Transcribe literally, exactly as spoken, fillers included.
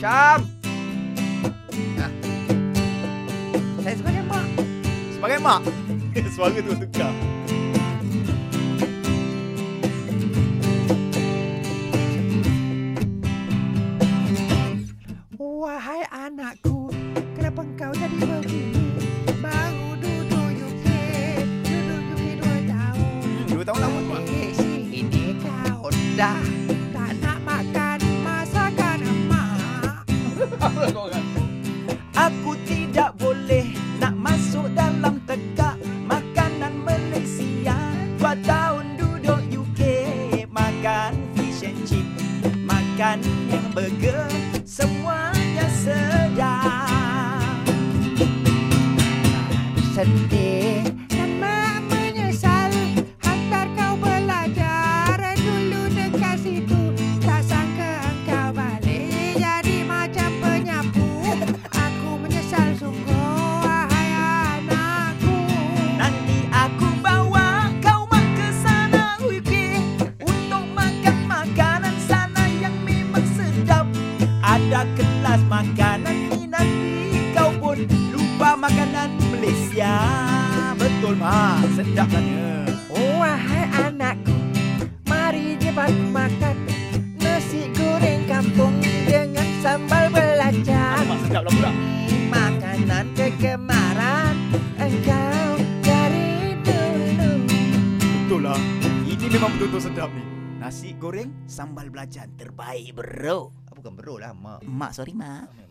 Syam. Ha. Saya sebagai mak. Sebagai mak. Suara tu tukar. Wahai anakku, kenapa engkau jadi begini? Baru duduk U K, duduk U K dua tahun. Dua tahun lama mak. Ini kau dah tak nak makan masakan mak. Aku tidak boleh nak masuk dalam tegak makanan Malaysia. Dua tahun duduk U K, makan fish and chip, makan yang burger, semuanya sedap. Sedih dan mak menyesal hantar kau belajar dulu dekat situ. Tak sangka kau balik jadi macam penyapu. Aku menyesal sungguh, wahai anakku. Nanti aku bawa kau ke sana U K untuk makan makanan sana yang memang sedap. Ada kelas makanan ni, nanti kau pun lupa makanan Malaysia. Betul mak, sedap sana. Oh wahai anakku, mari cepat makan nasi goreng kampung dengan sambal belacan. Mak, sedap lah pula. Makanan kegemaran engkau dari dulu. Betul lah, ini memang betul-betul sedap ni. Nasi goreng sambal belacan terbaik bro. Bukan bro lah mak. Mak sorry mak.